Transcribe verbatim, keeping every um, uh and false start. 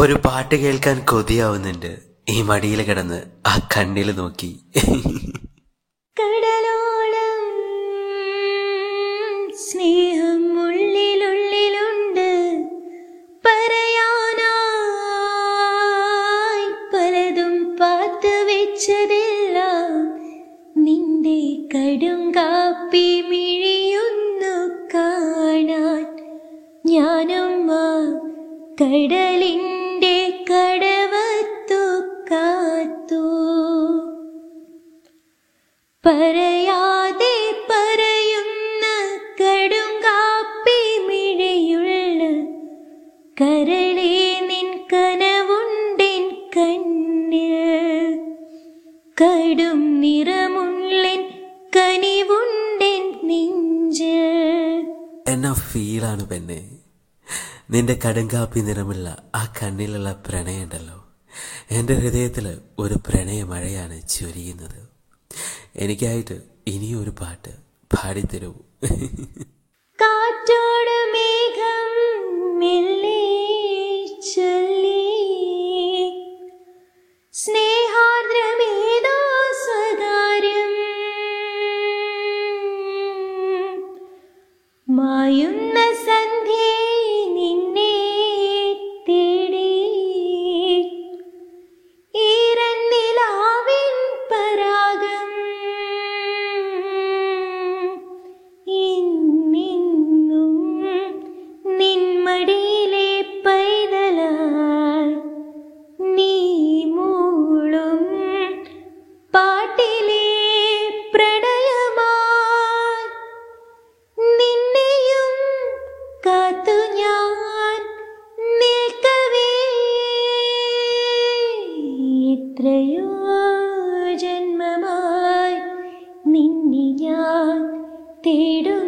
ഒരു പാട്ട് കേൾക്കാൻ കൊതിയാവുന്നുണ്ട്. ഈ മടിയിൽ കിടന്ന് ആ കണ്ണിൽ നോക്കി കടലോളം സ്നേഹം ഉള്ളിലുള്ളിലുണ്ട്, പറയാനായി പലതും പാത്തു വെച്ചതെല്ലാം നിന്റെ കടും കാപ്പി മിഴിയുന്നു കാണാൻ. ഞാനമ്മ കടലിൻ്റെ കടവത്തു കാത്തു, പറയാതെ പറയുന്ന കടും കാപ്പി മിഴയുള്ള കരളേ നിൻ കനവുണ്ടിൻ കണ്ണിൽ, കടും നിറമുള്ളിൻ കനിവുണ്ടിൻ നെഞ്ചിൽ. എന്നാ ഫീലാണ് പെണ്ണെ, നിന്റെ കടുങ്കാപ്പി നിറമുള്ള ആ കണ്ണിലുള്ള പ്രണയമുണ്ടല്ലോ, എൻ്റെ ഹൃദയത്തിൽ ഒരു പ്രണയമഴയാണ് ചൊരിയുന്നത്. എനിക്കായിട്ട് ഇനിയൊരു പാട്ട് പാടിത്തരൂ. കാറ്റോട് മേഘം മെല്ലെ ചൊല്ലി, സ്നേഹാർദ്രമേതോ സ്വകാര്യം മായുന്ന സന്ധ്യേ നിന്നെ തേടി, ഈരന്നിലാവിൻ പരാഗം ഇന്നും നിന്മടിയിലെ പൈതലായി നീ മൂളും പാട്ടിലെ പ്രണയമായി നിന്നെയും കാത്തു ഞാൻ നിൽക്കവേ എത്രയോ ജന്മമായി നിന്നെ ഞാൻ തേടും.